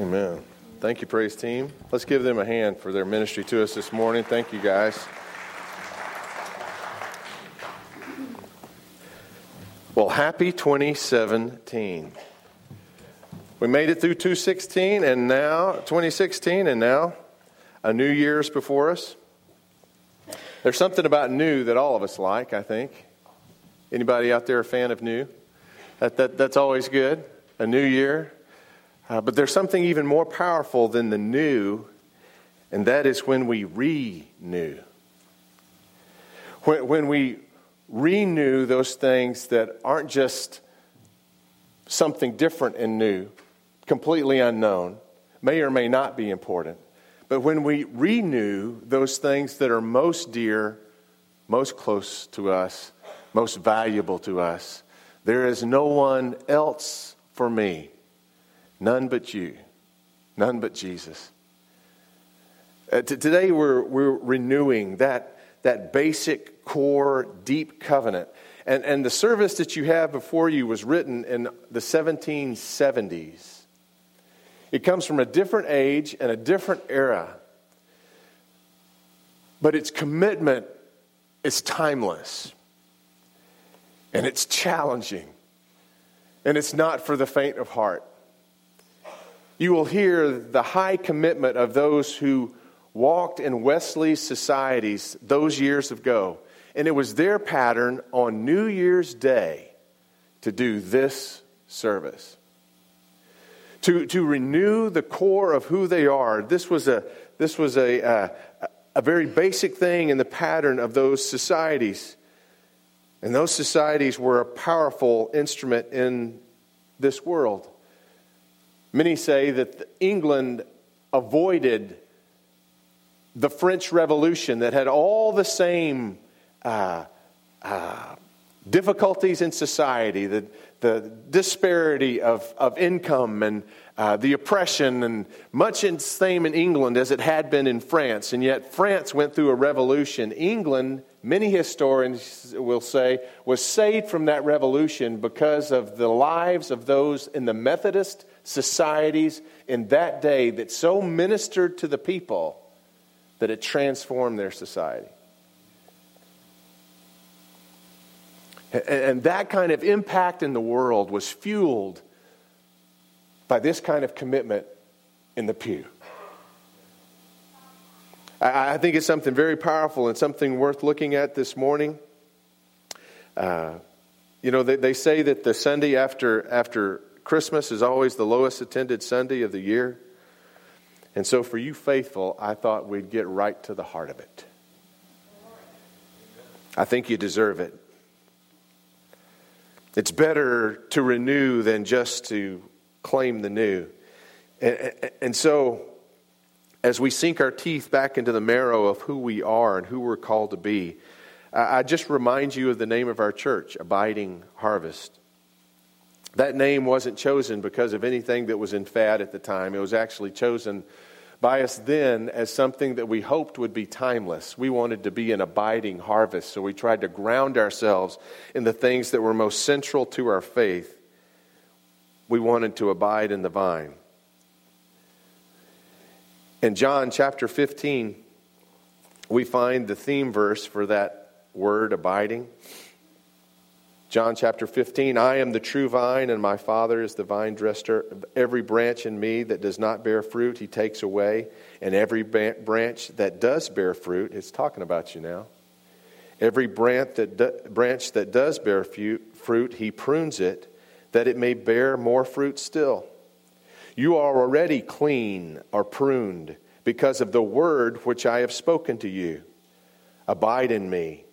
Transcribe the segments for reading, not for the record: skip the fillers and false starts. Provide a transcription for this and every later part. Amen. Thank you, praise team. Let's give them a hand for their ministry to us this morning. Thank you, guys. Well, happy 2017. We made it through 2016 and now 2016, and now a new year's before us. There's something about new that all of us like, I think. Anybody out there a fan of new? That's always good. A new year. But there's something even more powerful than the new, and that is when we renew. When we renew those things that aren't just something different and new, completely unknown, may or may not be important, but when we renew those things that are most dear, most close to us, most valuable to us, there is no one else for me, none but you, none but Jesus. Today we're renewing that basic core deep covenant. And the service that you have before you was written in the 1770s. It comes from a different age and a different era. But its commitment is timeless. And it's challenging. And it's not for the faint of heart. You will hear the high commitment of those who walked in Wesley's societies those years ago. And it was their pattern on New Year's Day to do this service. To renew the core of who they are. This was a very basic thing in the pattern of those societies. And those societies were a powerful instrument in this world. Many say that England avoided the French Revolution that had all the same difficulties in society, the disparity of income and the oppression, and much the same in England as it had been in France. And yet France went through a revolution. England, many historians will say, was saved from that revolution because of the lives of those in the Methodist societies in that day that so ministered to the people that it transformed their society. And that kind of impact in the world was fueled by this kind of commitment in the pew. I think it's something very powerful and something worth looking at this morning. They say that the Sunday after Christmas is always the lowest attended Sunday of the year. And so for you faithful, I thought we'd get right to the heart of it. I think you deserve it. It's better to renew than just to claim the new. And so, as we sink our teeth back into the marrow of who we are and who we're called to be, I just remind you of the name of our church, Abiding Harvest. That name wasn't chosen because of anything that was in fad at the time. It was actually chosen by us then as something that we hoped would be timeless. We wanted to be an abiding harvest, so we tried to ground ourselves in the things that were most central to our faith. We wanted to abide in the vine. In John chapter 15, we find the theme verse for that word, abiding. John chapter 15, I am the true vine, and my Father is the vine dresser. Every branch in me that does not bear fruit, he takes away. And every branch that does bear fruit, it's talking about you now. Every branch that does bear fruit, he prunes it, that it may bear more fruit still. You are already clean or pruned because of the word which I have spoken to you. Abide in me,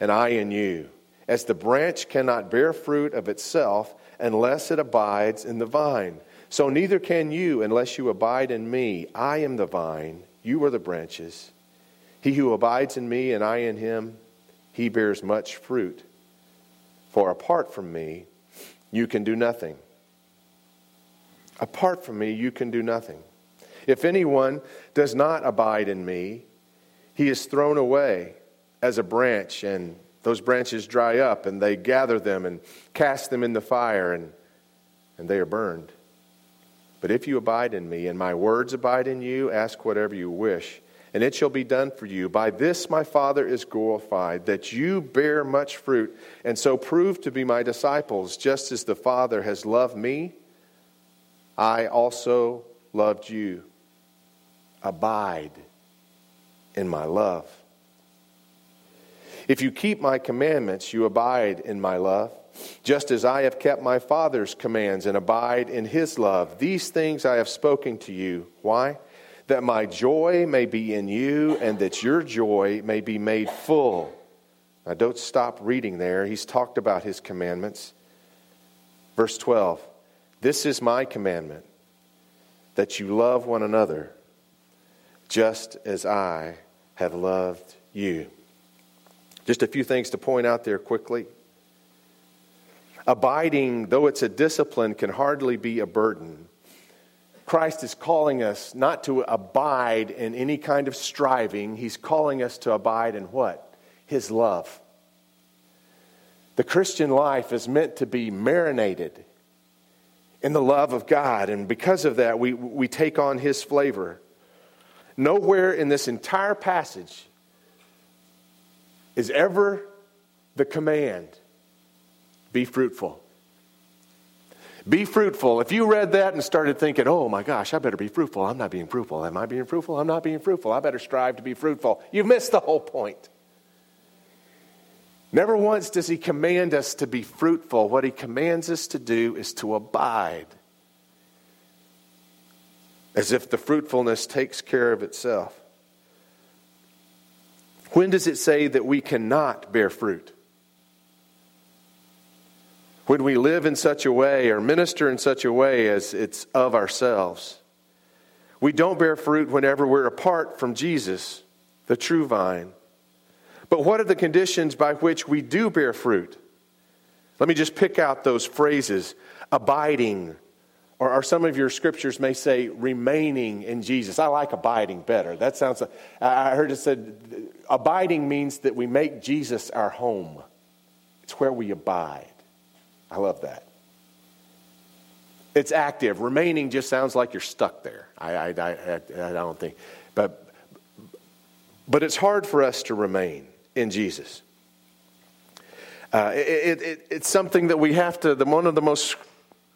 and I in you. As the branch cannot bear fruit of itself unless it abides in the vine, so neither can you unless you abide in me. I am the vine, you are the branches. He who abides in me and I in him, he bears much fruit. For apart from me, you can do nothing. Apart from me, you can do nothing. If anyone does not abide in me, he is thrown away as a branch, and those branches dry up, and they gather them and cast them in the fire, and they are burned. But if you abide in me, and my words abide in you, ask whatever you wish, and it shall be done for you. By this my Father is glorified, that you bear much fruit, and so prove to be my disciples. Just as the Father has loved me, I also loved you. Abide in my love. If you keep my commandments, you abide in my love. Just as I have kept my Father's commands and abide in his love, these things I have spoken to you. Why? That my joy may be in you and that your joy may be made full. Now don't stop reading there. He's talked about his commandments. Verse 12. This is my commandment, that you love one another just as I have loved you. Just a few things to point out there quickly. Abiding, though it's a discipline, can hardly be a burden. Christ is calling us not to abide in any kind of striving. He's calling us to abide in what? His love. The Christian life is meant to be marinated in the love of God, and because of that, we take on his flavor. Nowhere in this entire passage is ever the command, be fruitful. Be fruitful. If you read that and started thinking, oh my gosh, I better be fruitful. I'm not being fruitful. Am I being fruitful? I'm not being fruitful. I better strive to be fruitful. You've missed the whole point. Never once does he command us to be fruitful. What he commands us to do is to abide. As if the fruitfulness takes care of itself. When does it say that we cannot bear fruit? When we live in such a way or minister in such a way as it's of ourselves. We don't bear fruit whenever we're apart from Jesus, the true vine. But what are the conditions by which we do bear fruit? Let me just pick out those phrases. Abiding, or some of your scriptures may say remaining in Jesus. I like abiding better. That sounds like, I heard it said abiding means that we make Jesus our home. It's where we abide. I love that. It's active. Remaining just sounds like you're stuck there. I don't think. But it's hard for us to remain in Jesus. It's something that we have to, one of the most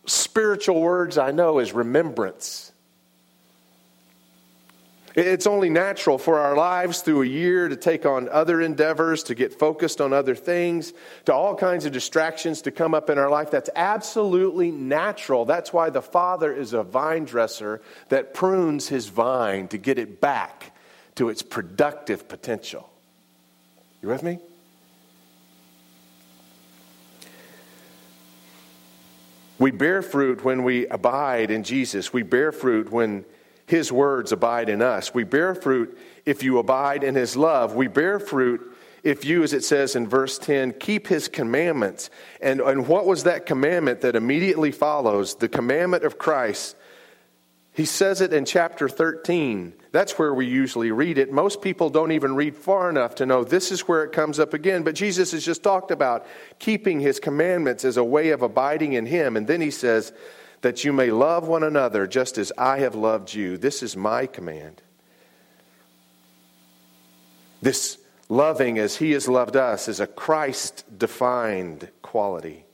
spiritual words I know is remembrance. It's only natural for our lives through a year to take on other endeavors, to get focused on other things, to all kinds of distractions to come up in our life. That's absolutely natural. That's why the Father is a vine dresser that prunes his vine to get it back to its productive potential. You with me? We bear fruit when we abide in Jesus. We bear fruit when his words abide in us. We bear fruit if you abide in his love. We bear fruit if you, as it says in verse 10, keep his commandments. And what was that commandment that immediately follows? The commandment of Christ. He says it in chapter 13. That's where we usually read it. Most people don't even read far enough to know this is where it comes up again. But Jesus has just talked about keeping his commandments as a way of abiding in him. And then he says, that you may love one another just as I have loved you. This is my command. This loving as he has loved us is a Christ-defined quality.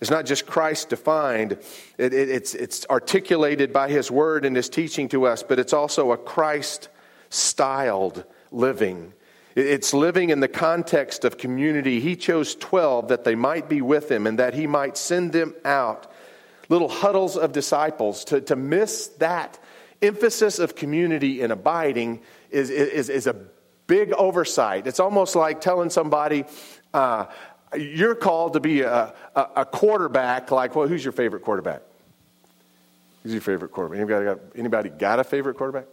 It's not just Christ-defined. It's articulated by his word and his teaching to us, but it's also a Christ-styled living. It's living in the context of community. He chose 12 that they might be with him and that he might send them out, little huddles of disciples. To miss that emphasis of community and abiding is a big oversight. It's almost like telling somebody, you're called to be a quarterback. Like, well, who's your favorite quarterback? Who's your favorite quarterback? Anybody got a favorite quarterback?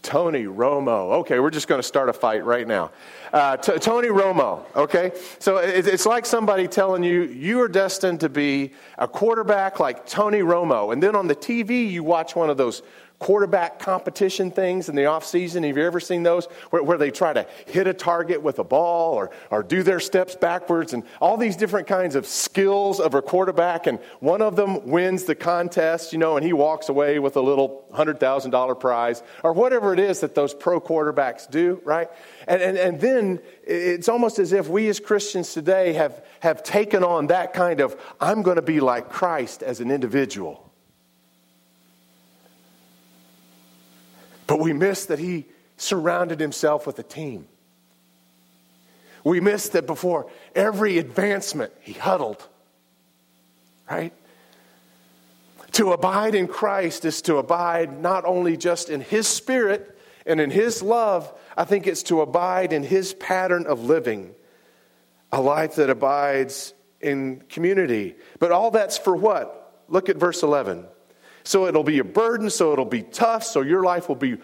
Tony Romo. Okay, we're just going to start a fight right now. Tony Romo, okay? So it's like somebody telling you, you are destined to be a quarterback like Tony Romo. And then on the TV, you watch one of those quarterback competition things in the offseason. Have you ever seen those where they try to hit a target with a ball or do their steps backwards and all these different kinds of skills of a quarterback, and one of them wins the contest, you know, and he walks away with a little $100,000 prize or whatever it is that those pro quarterbacks do, right? And then it's almost as if we as Christians today have taken on that kind of, I'm going to be like Christ as an individual. But we miss that he surrounded himself with a team. We miss that before every advancement, he huddled, right? To abide in Christ is to abide not only just in his spirit and in his love, I think it's to abide in his pattern of living, a life that abides in community. But all that's for what? Look at verse 11. So it'll be a burden, so it'll be tough, so your life will be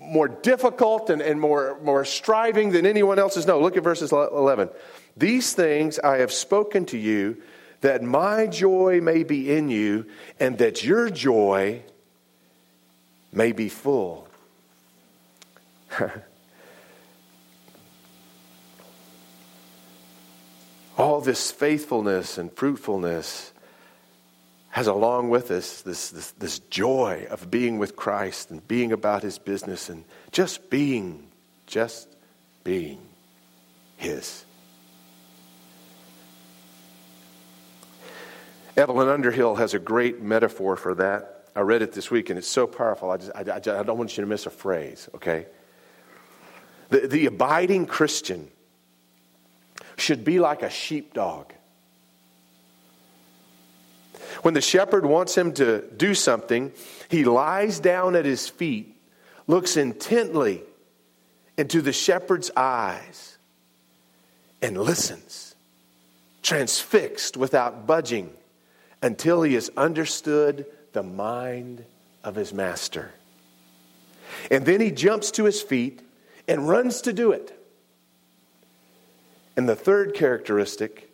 more difficult and more striving than anyone else's. No, look at verses 11. These things I have spoken to you, that my joy may be in you, and that your joy may be full. All this faithfulness and fruitfulness has along with us this joy of being with Christ and being about his business and just being his. Evelyn Underhill has a great metaphor for that. I read it this week and it's so powerful. I don't want you to miss a phrase, okay? The abiding Christian should be like a sheepdog. When the shepherd wants him to do something, he lies down at his feet, looks intently into the shepherd's eyes, and listens, transfixed without budging, until he has understood the mind of his master. And then he jumps to his feet and runs to do it. And the third characteristic,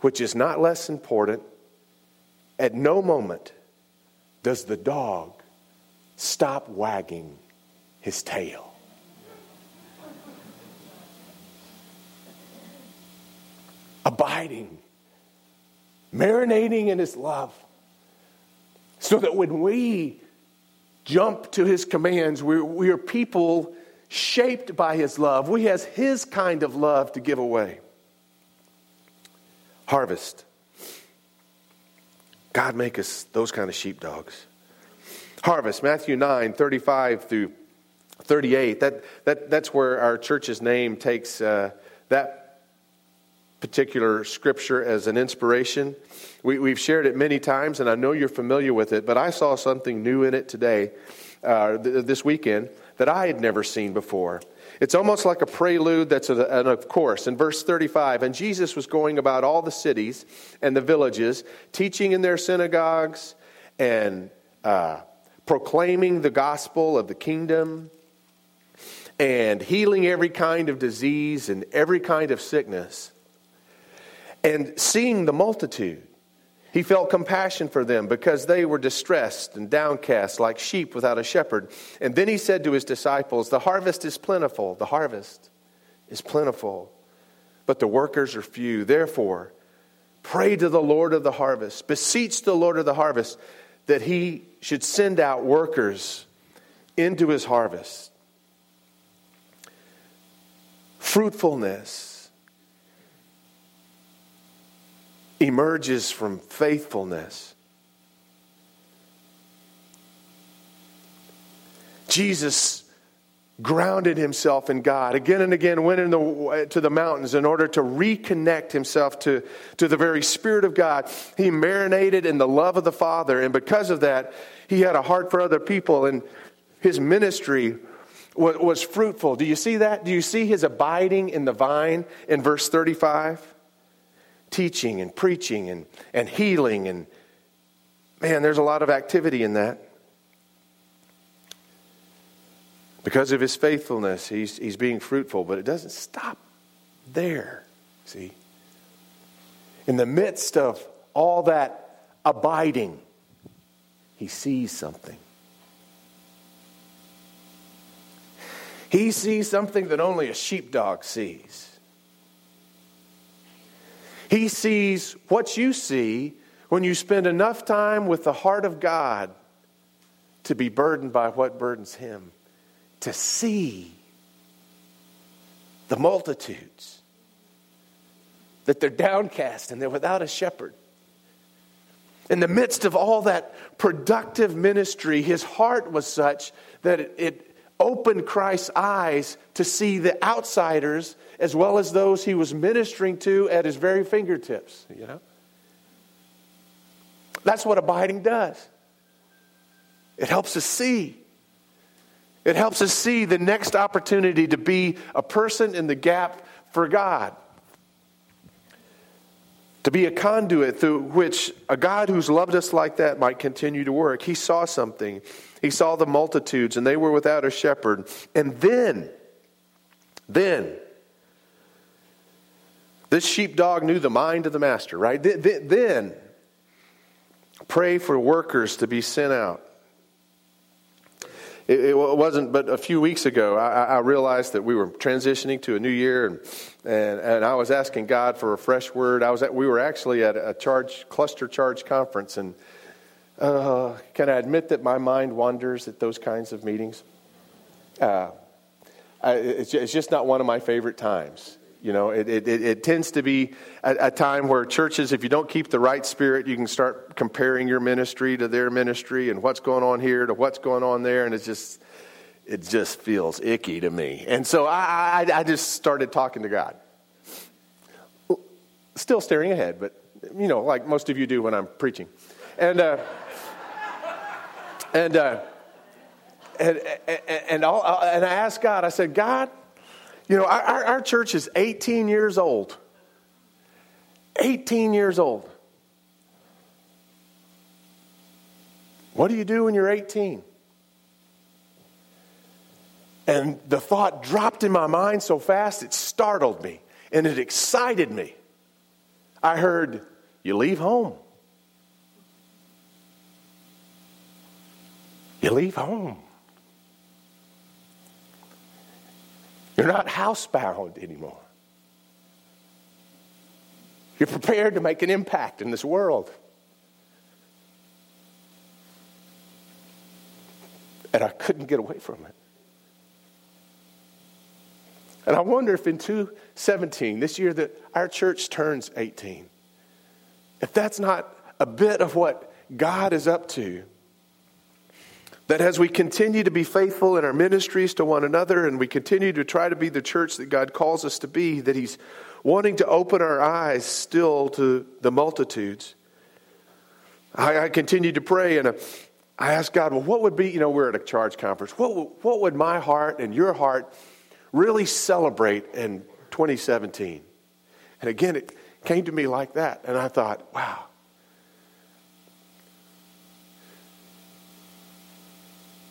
which is not less important, at no moment does the dog stop wagging his tail. Abiding, marinating in his love, so that when we jump to his commands, we are people shaped by his love. We have his kind of love to give away. Harvest. God, make us those kind of sheepdogs. Harvest, Matthew 9, 35 through 38. That's where our church's name takes that particular scripture as an inspiration. We've shared it many times, and I know you're familiar with it, but I saw something new in it today, this weekend, that I had never seen before. It's almost like a prelude that's an of course. In verse 35, and Jesus was going about all the cities and the villages, teaching in their synagogues and proclaiming the gospel of the kingdom and healing every kind of disease and every kind of sickness. And seeing the multitude, he felt compassion for them because they were distressed and downcast like sheep without a shepherd. And then he said to his disciples, the harvest is plentiful. The harvest is plentiful, but the workers are few. Therefore, pray to the Lord of the harvest. Beseech the Lord of the harvest that he should send out workers into his harvest. Fruitfulness emerges from faithfulness. Jesus grounded himself in God. Again and again went to the mountains in order to reconnect himself to the very Spirit of God. He marinated in the love of the Father, and because of that, he had a heart for other people, and his ministry was fruitful. Do you see that? Do you see his abiding in the vine in verse 35? Teaching and preaching and healing, and man, there's a lot of activity in that. Because of his faithfulness, he's being fruitful, but it doesn't stop there. See, in the midst of all that abiding, he sees something. He sees something that only a sheepdog sees. He sees what you see when you spend enough time with the heart of God to be burdened by what burdens Him, to see the multitudes, that they're downcast and they're without a shepherd. In the midst of all that productive ministry, His heart was such that it opened Christ's eyes to see the outsiders as well as those He was ministering to at His very fingertips. You know, that's what abiding does. It helps us see. It helps us see the next opportunity to be a person in the gap for God. To be a conduit through which a God who's loved us like that might continue to work. He saw something. He saw the multitudes, and they were without a shepherd. And then, this sheepdog knew the mind of the master, right? Then, pray for workers to be sent out. It wasn't but a few weeks ago, I realized that we were transitioning to a new year, and I was asking God for a fresh word. We were actually at a cluster charge conference, and can I admit that my mind wanders at those kinds of meetings? It's just not one of my favorite times. You know, it tends to be a time where churches, if you don't keep the right spirit, you can start comparing your ministry to their ministry and what's going on here to what's going on there. And it just feels icky to me. And so I just started talking to God. Still staring ahead, but, you know, like most of you do when I'm preaching. And I asked God, I said, God, you know, our church is 18 years old. 18 years old. What do you do when you're 18? And the thought dropped in my mind so fast, it startled me and it excited me. I heard, you leave home. You leave home. You're not housebound anymore. You're prepared to make an impact in this world. And I couldn't get away from it. And I wonder if in 2017, this year that our church turns 18, if that's not a bit of what God is up to. That as we continue to be faithful in our ministries to one another and we continue to try to be the church that God calls us to be, that He's wanting to open our eyes still to the multitudes. I continue to pray and I ask God, well, what would be, you know, we're at a charge conference. What would my heart and your heart really celebrate in 2017? And again, it came to me like that. And I thought, wow.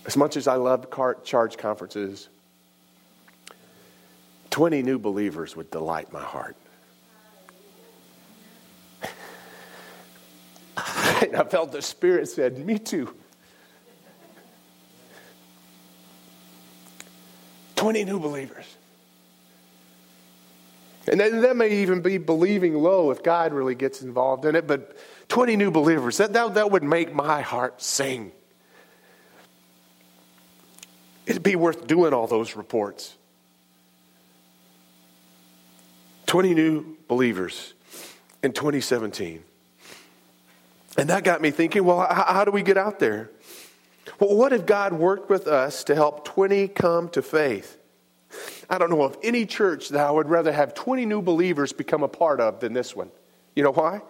As much as I loved charge conferences, 20 new believers would delight my heart. And I felt the Spirit said, me too. 20 new believers. And that may even be believing low if God really gets involved in it, but 20 new believers, that would make my heart sing. It'd be worth doing all those reports. 20 new believers in 2017. And that got me thinking, well, how do we get out there? Well, what if God worked with us to help 20 come to faith? I don't know of any church that I would rather have 20 new believers become a part of than this one. You know why?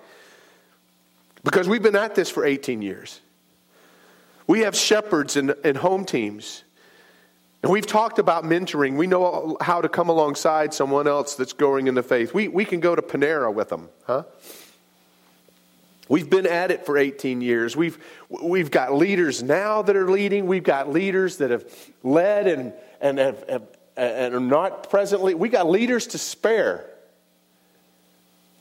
Because we've been at this for 18 years. We have shepherds and home teams. And we've talked about mentoring. We know how to come alongside someone else that's growing in the faith. We can go to Panera with them, huh? We've been at it for 18 years. We've got leaders now that are leading. We've got leaders that have led and are not presently. We got leaders to spare.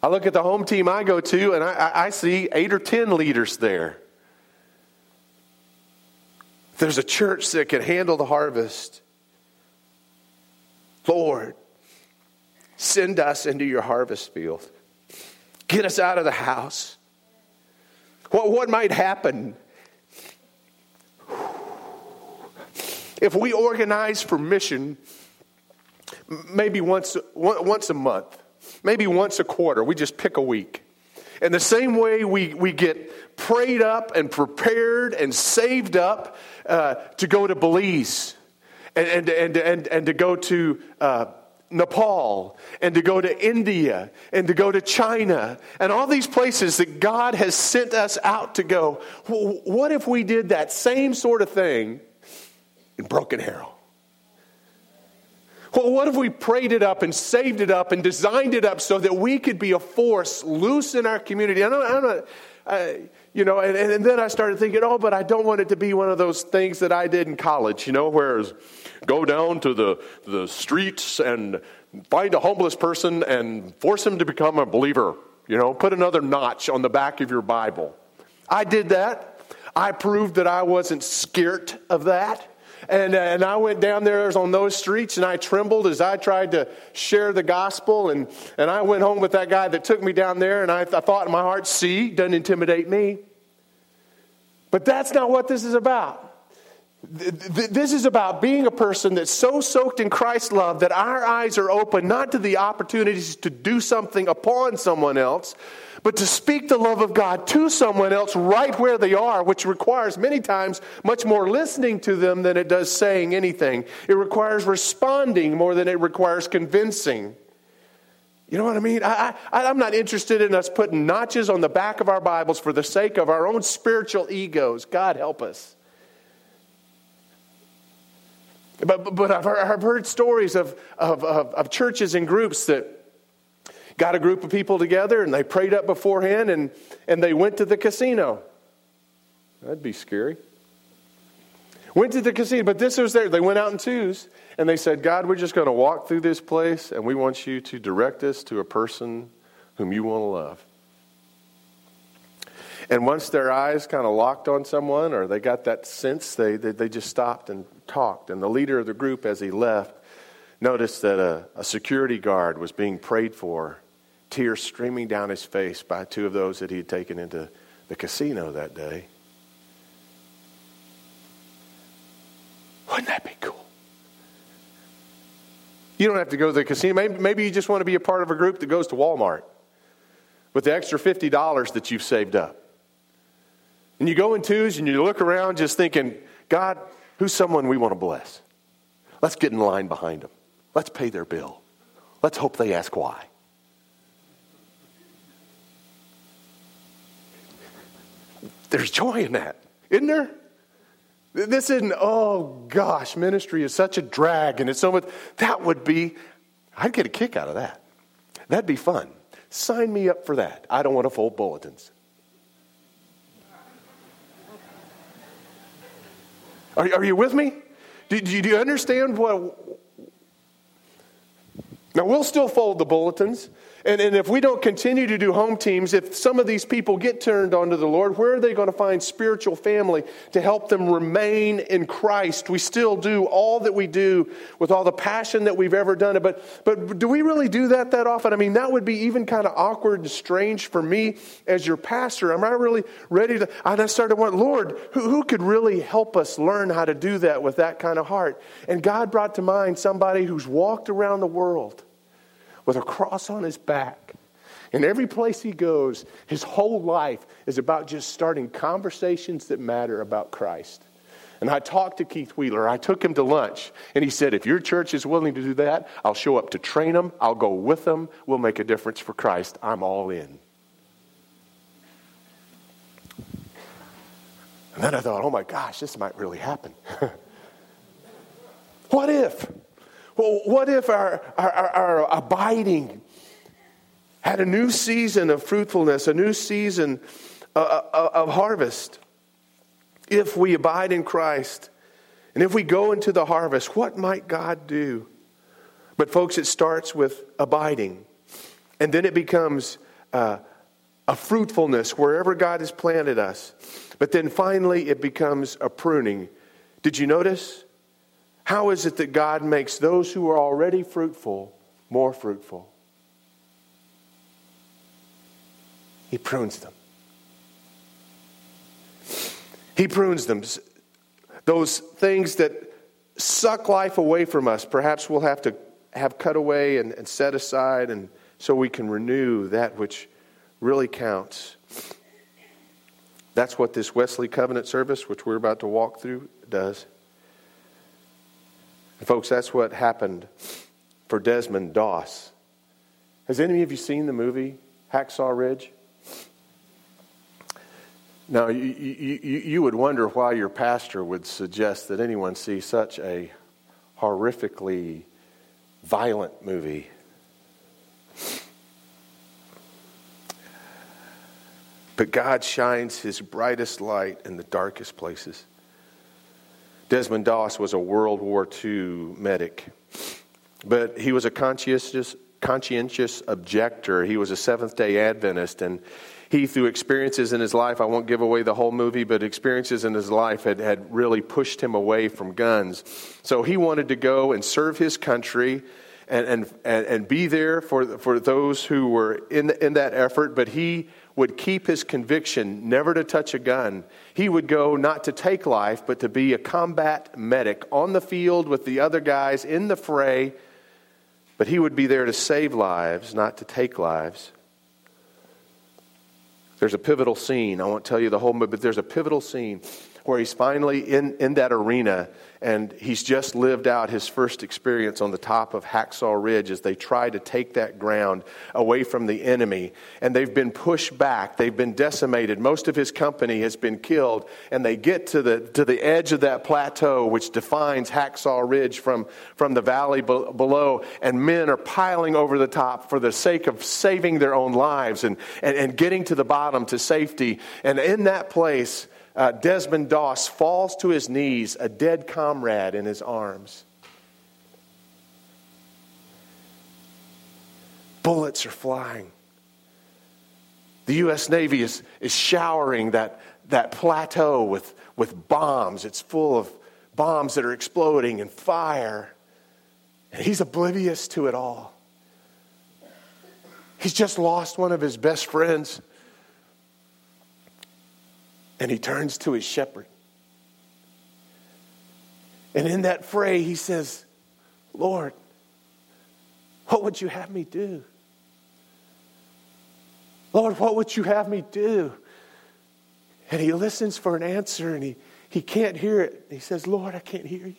I look at the home team I go to, and I see 8 or 10 leaders there. There's a church that can handle the harvest. Lord, send us into your harvest field. Get us out of the house. What might happen if we organize for mission maybe once a month, maybe once a quarter, we just pick a week. And the same way we get prayed up and prepared and saved up to go to Belize and to go to Nepal and to go to India and to go to China and all these places that God has sent us out to go. What if we did that same sort of thing in Broken Arrow? Well, what if we prayed it up and saved it up and designed it up so that we could be a force loose in our community? And then I started thinking, but I don't want it to be one of those things that I did in college, where go down to the streets and find a homeless person and force him to become a believer, put another notch on the back of your Bible. I did that. I proved that I wasn't scared of that. And I went down there on those streets, and I trembled as I tried to share the gospel. And I went home with that guy that took me down there, and I thought in my heart, see, doesn't intimidate me. But that's not what this is about. This is about being a person that's so soaked in Christ's love that our eyes are open, not to the opportunities to do something upon someone else, but to speak the love of God to someone else right where they are, which requires many times much more listening to them than it does saying anything. It requires responding more than it requires convincing. You know what I mean? I'm not interested in us putting notches on the back of our Bibles for the sake of our own spiritual egos. God help us. But I've heard stories of churches and groups that got a group of people together and they prayed up beforehand and they went to the casino. That'd be scary. Went to the casino, but this was there. They went out in twos and they said, God, we're just going to walk through this place and we want you to direct us to a person whom you want to love. And once their eyes kind of locked on someone or they got that sense, they just stopped and talked. And the leader of the group, as he left, noticed that a security guard was being prayed for, tears streaming down his face by two of those that he had taken into the casino that day. Wouldn't that be cool? You don't have to go to the casino. Maybe you just want to be a part of a group that goes to Walmart with the extra $50 that you've saved up. And you go in twos and you look around just thinking, God, who's someone we want to bless? Let's get in line behind them. Let's pay their bill. Let's hope they ask why. There's joy in that, isn't there? This isn't, oh gosh, ministry is such a drag and it's so much. That would be, I'd get a kick out of that. That'd be fun. Sign me up for that. I don't want to fold bulletins. Are you with me? Do you understand what? Now, we'll still fold the bulletins. And if we don't continue to do home teams, if some of these people get turned onto the Lord, where are they going to find spiritual family to help them remain in Christ? We still do all that we do with all the passion that we've ever done. But do we really do that often? I mean, that would be even kind of awkward and strange for me as your pastor. Am I really ready to? And I started wondering, Lord, who could really help us learn how to do that with that kind of heart? And God brought to mind somebody who's walked around the world with a cross on his back. And every place he goes, his whole life is about just starting conversations that matter about Christ. And I talked to Keith Wheeler. I took him to lunch. And he said, if your church is willing to do that, I'll show up to train them. I'll go with them. We'll make a difference for Christ. I'm all in. And then I thought, oh my gosh, this might really happen. What if? Well, what if our abiding had a new season of fruitfulness, a new season of harvest? If we abide in Christ and if we go into the harvest, what might God do? But folks, it starts with abiding. And then it becomes a fruitfulness wherever God has planted us. But then finally, it becomes a pruning. Did you notice? How is it that God makes those who are already fruitful more fruitful? He prunes them. He prunes them. Those things that suck life away from us, perhaps we'll have to have cut away and set aside, and so we can renew that which really counts. That's what this Wesley Covenant service, which we're about to walk through, does. And folks, that's what happened for Desmond Doss. Has any of you seen the movie Hacksaw Ridge? Now, you would wonder why your pastor would suggest that anyone see such a horrifically violent movie. But God shines His brightest light in the darkest places. Desmond Doss was a World War II medic, but he was a conscientious objector. He was a Seventh-day Adventist, and he, through experiences in his life, I won't give away the whole movie, but experiences in his life had really pushed him away from guns. So he wanted to go and serve his country and be there for those who were in that effort, but he would keep his conviction never to touch a gun. He would go not to take life, but to be a combat medic on the field with the other guys in the fray, but he would be there to save lives, not to take lives. There's a pivotal scene. I won't tell you the whole movie, but there's a pivotal scene where he's finally in that arena, and he's just lived out his first experience on the top of Hacksaw Ridge as they try to take that ground away from the enemy. And they've been pushed back. They've been decimated. Most of his company has been killed. And they get to the edge of that plateau, which defines Hacksaw Ridge from the valley below. And men are piling over the top for the sake of saving their own lives and getting to the bottom to safety. And in that place, Desmond Doss falls to his knees, a dead comrade in his arms. Bullets are flying. The U.S. Navy is showering that plateau with bombs. It's full of bombs that are exploding and fire. And he's oblivious to it all. He's just lost one of his best friends. And he turns to his shepherd. And in that fray, he says, "Lord, what would you have me do? Lord, what would you have me do?" And he listens for an answer, and he can't hear it. He says, "Lord, I can't hear you.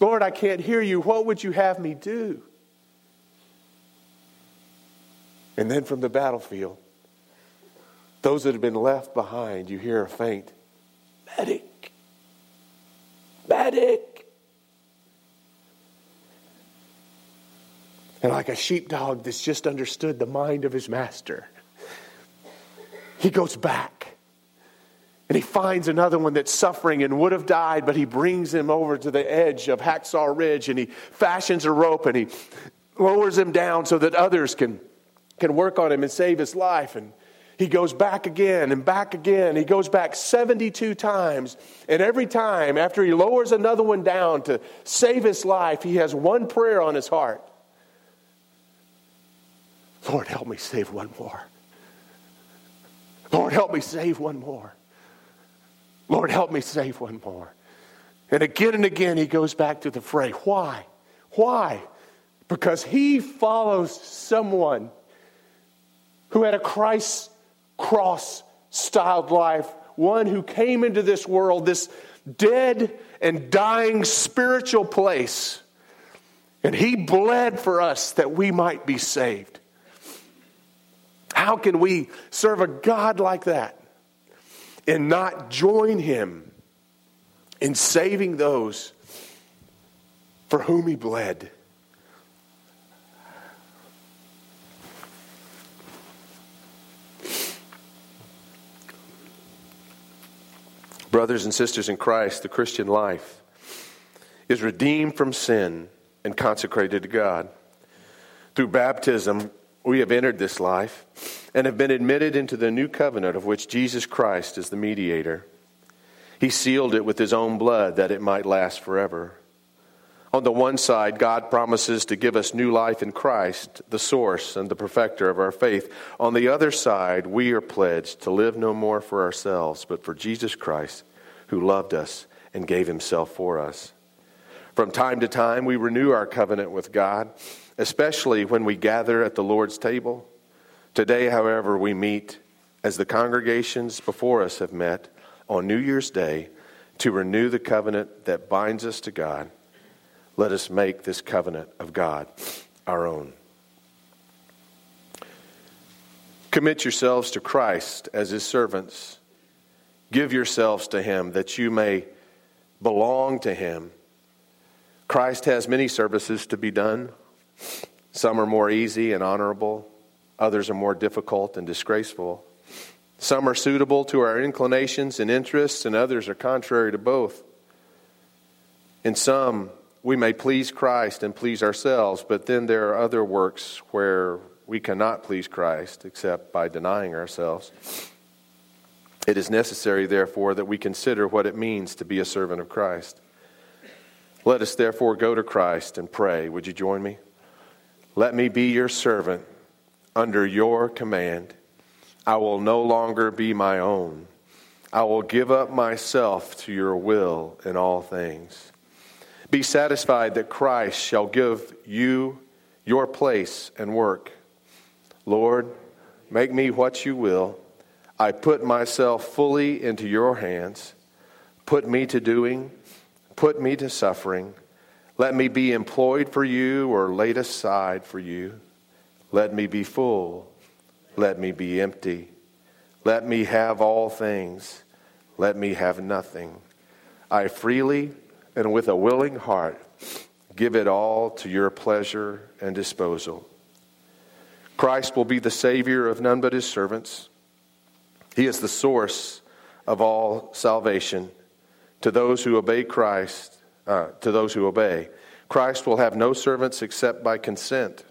Lord, I can't hear you. What would you have me do?" And then from the battlefield, those that have been left behind, you hear a faint, "Medic! Medic!" And like a sheepdog that's just understood the mind of his master, he goes back and he finds another one that's suffering and would have died, but he brings him over to the edge of Hacksaw Ridge and he fashions a rope and he lowers him down so that others can work on him and save his life. And he goes back again and back again. He goes back 72 times. And every time, after he lowers another one down to save his life, he has one prayer on his heart. "Lord, help me save one more. Lord, help me save one more. Lord, help me save one more." And again, he goes back to the fray. Why? Why? Because he follows someone who had a Christ cross-styled life, one who came into this world, this dead and dying spiritual place, and he bled for us that we might be saved. How can we serve a God like that and not join Him in saving those for whom He bled? Brothers and sisters in Christ, the Christian life is redeemed from sin and consecrated to God. Through baptism, we have entered this life and have been admitted into the new covenant of which Jesus Christ is the mediator. He sealed it with His own blood that it might last forever. On the one side, God promises to give us new life in Christ, the source and the perfecter of our faith. On the other side, we are pledged to live no more for ourselves, but for Jesus Christ, who loved us and gave himself for us. From time to time, we renew our covenant with God, especially when we gather at the Lord's table. Today, however, we meet as the congregations before us have met on New Year's Day to renew the covenant that binds us to God. Let us make this covenant of God our own. Commit yourselves to Christ as his servants. Give yourselves to him that you may belong to him. Christ has many services to be done. Some are more easy and honorable. Others are more difficult and disgraceful. Some are suitable to our inclinations and interests, and others are contrary to both. In some, we may please Christ and please ourselves, but then there are other works where we cannot please Christ except by denying ourselves. It is necessary, therefore, that we consider what it means to be a servant of Christ. Let us, therefore, go to Christ and pray. Would you join me? Let me be your servant under your command. I will no longer be my own. I will give up myself to your will in all things. Be satisfied that Christ shall give you your place and work. Lord, make me what you will. I put myself fully into your hands. Put me to doing. Put me to suffering. Let me be employed for you or laid aside for you. Let me be full. Let me be empty. Let me have all things. Let me have nothing. I freely and with a willing heart give it all to your pleasure and disposal. Christ will be the Savior of none but his servants. He is the source of all salvation. To those who obey Christ, Christ will have no servants except by consent.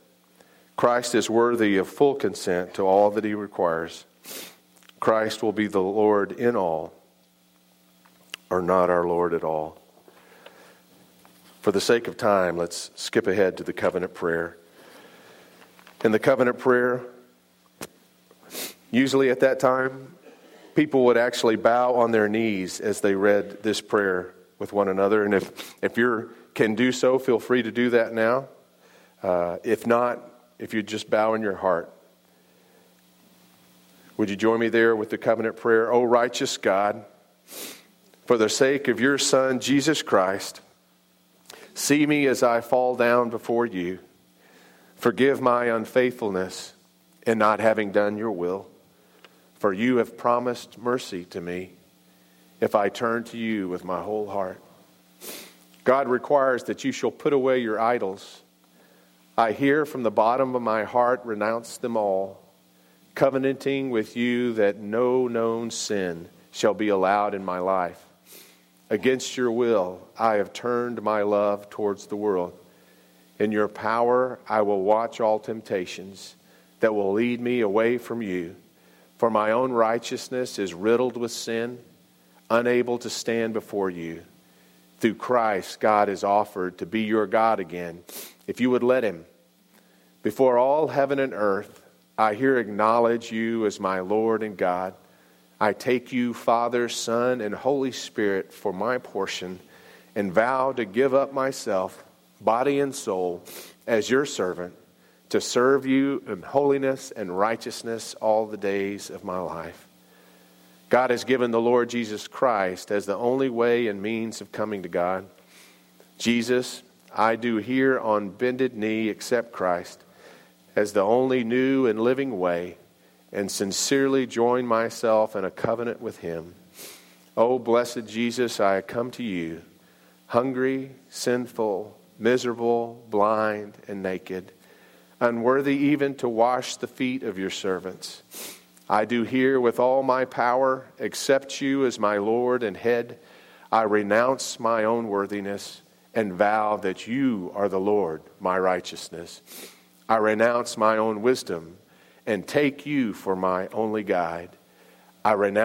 Christ is worthy of full consent to all that he requires. Christ will be the Lord in all, or not our Lord at all. For the sake of time, let's skip ahead to the covenant prayer. In the covenant prayer, usually at that time, people would actually bow on their knees as they read this prayer with one another. And if you can do so, feel free to do that now. If not, if you just bow in your heart. Would you join me there with the covenant prayer? O righteous God, for the sake of your Son, Jesus Christ, see me as I fall down before you. Forgive my unfaithfulness in not having done your will. For you have promised mercy to me if I turn to you with my whole heart. God requires that you shall put away your idols. I hear from the bottom of my heart, renounce them all, covenanting with you that no known sin shall be allowed in my life. Against your will, I have turned my love towards the world. In your power, I will watch all temptations that will lead me away from you. For my own righteousness is riddled with sin, unable to stand before you. Through Christ, God is offered to be your God again, if you would let him. Before all heaven and earth, I here acknowledge you as my Lord and God. I take you, Father, Son, and Holy Spirit, for my portion, and vow to give up myself, body and soul, as your servant, to serve you in holiness and righteousness all the days of my life. God has given the Lord Jesus Christ as the only way and means of coming to God. Jesus, I do here on bended knee accept Christ as the only new and living way, and sincerely join myself in a covenant with him. O blessed Jesus, I come to you, hungry, sinful, miserable, blind, and naked, unworthy even to wash the feet of your servants. I do here with all my power accept you as my Lord and head. I renounce my own worthiness and vow that you are the Lord, my righteousness. I renounce my own wisdom and take you for my only guide. I renounce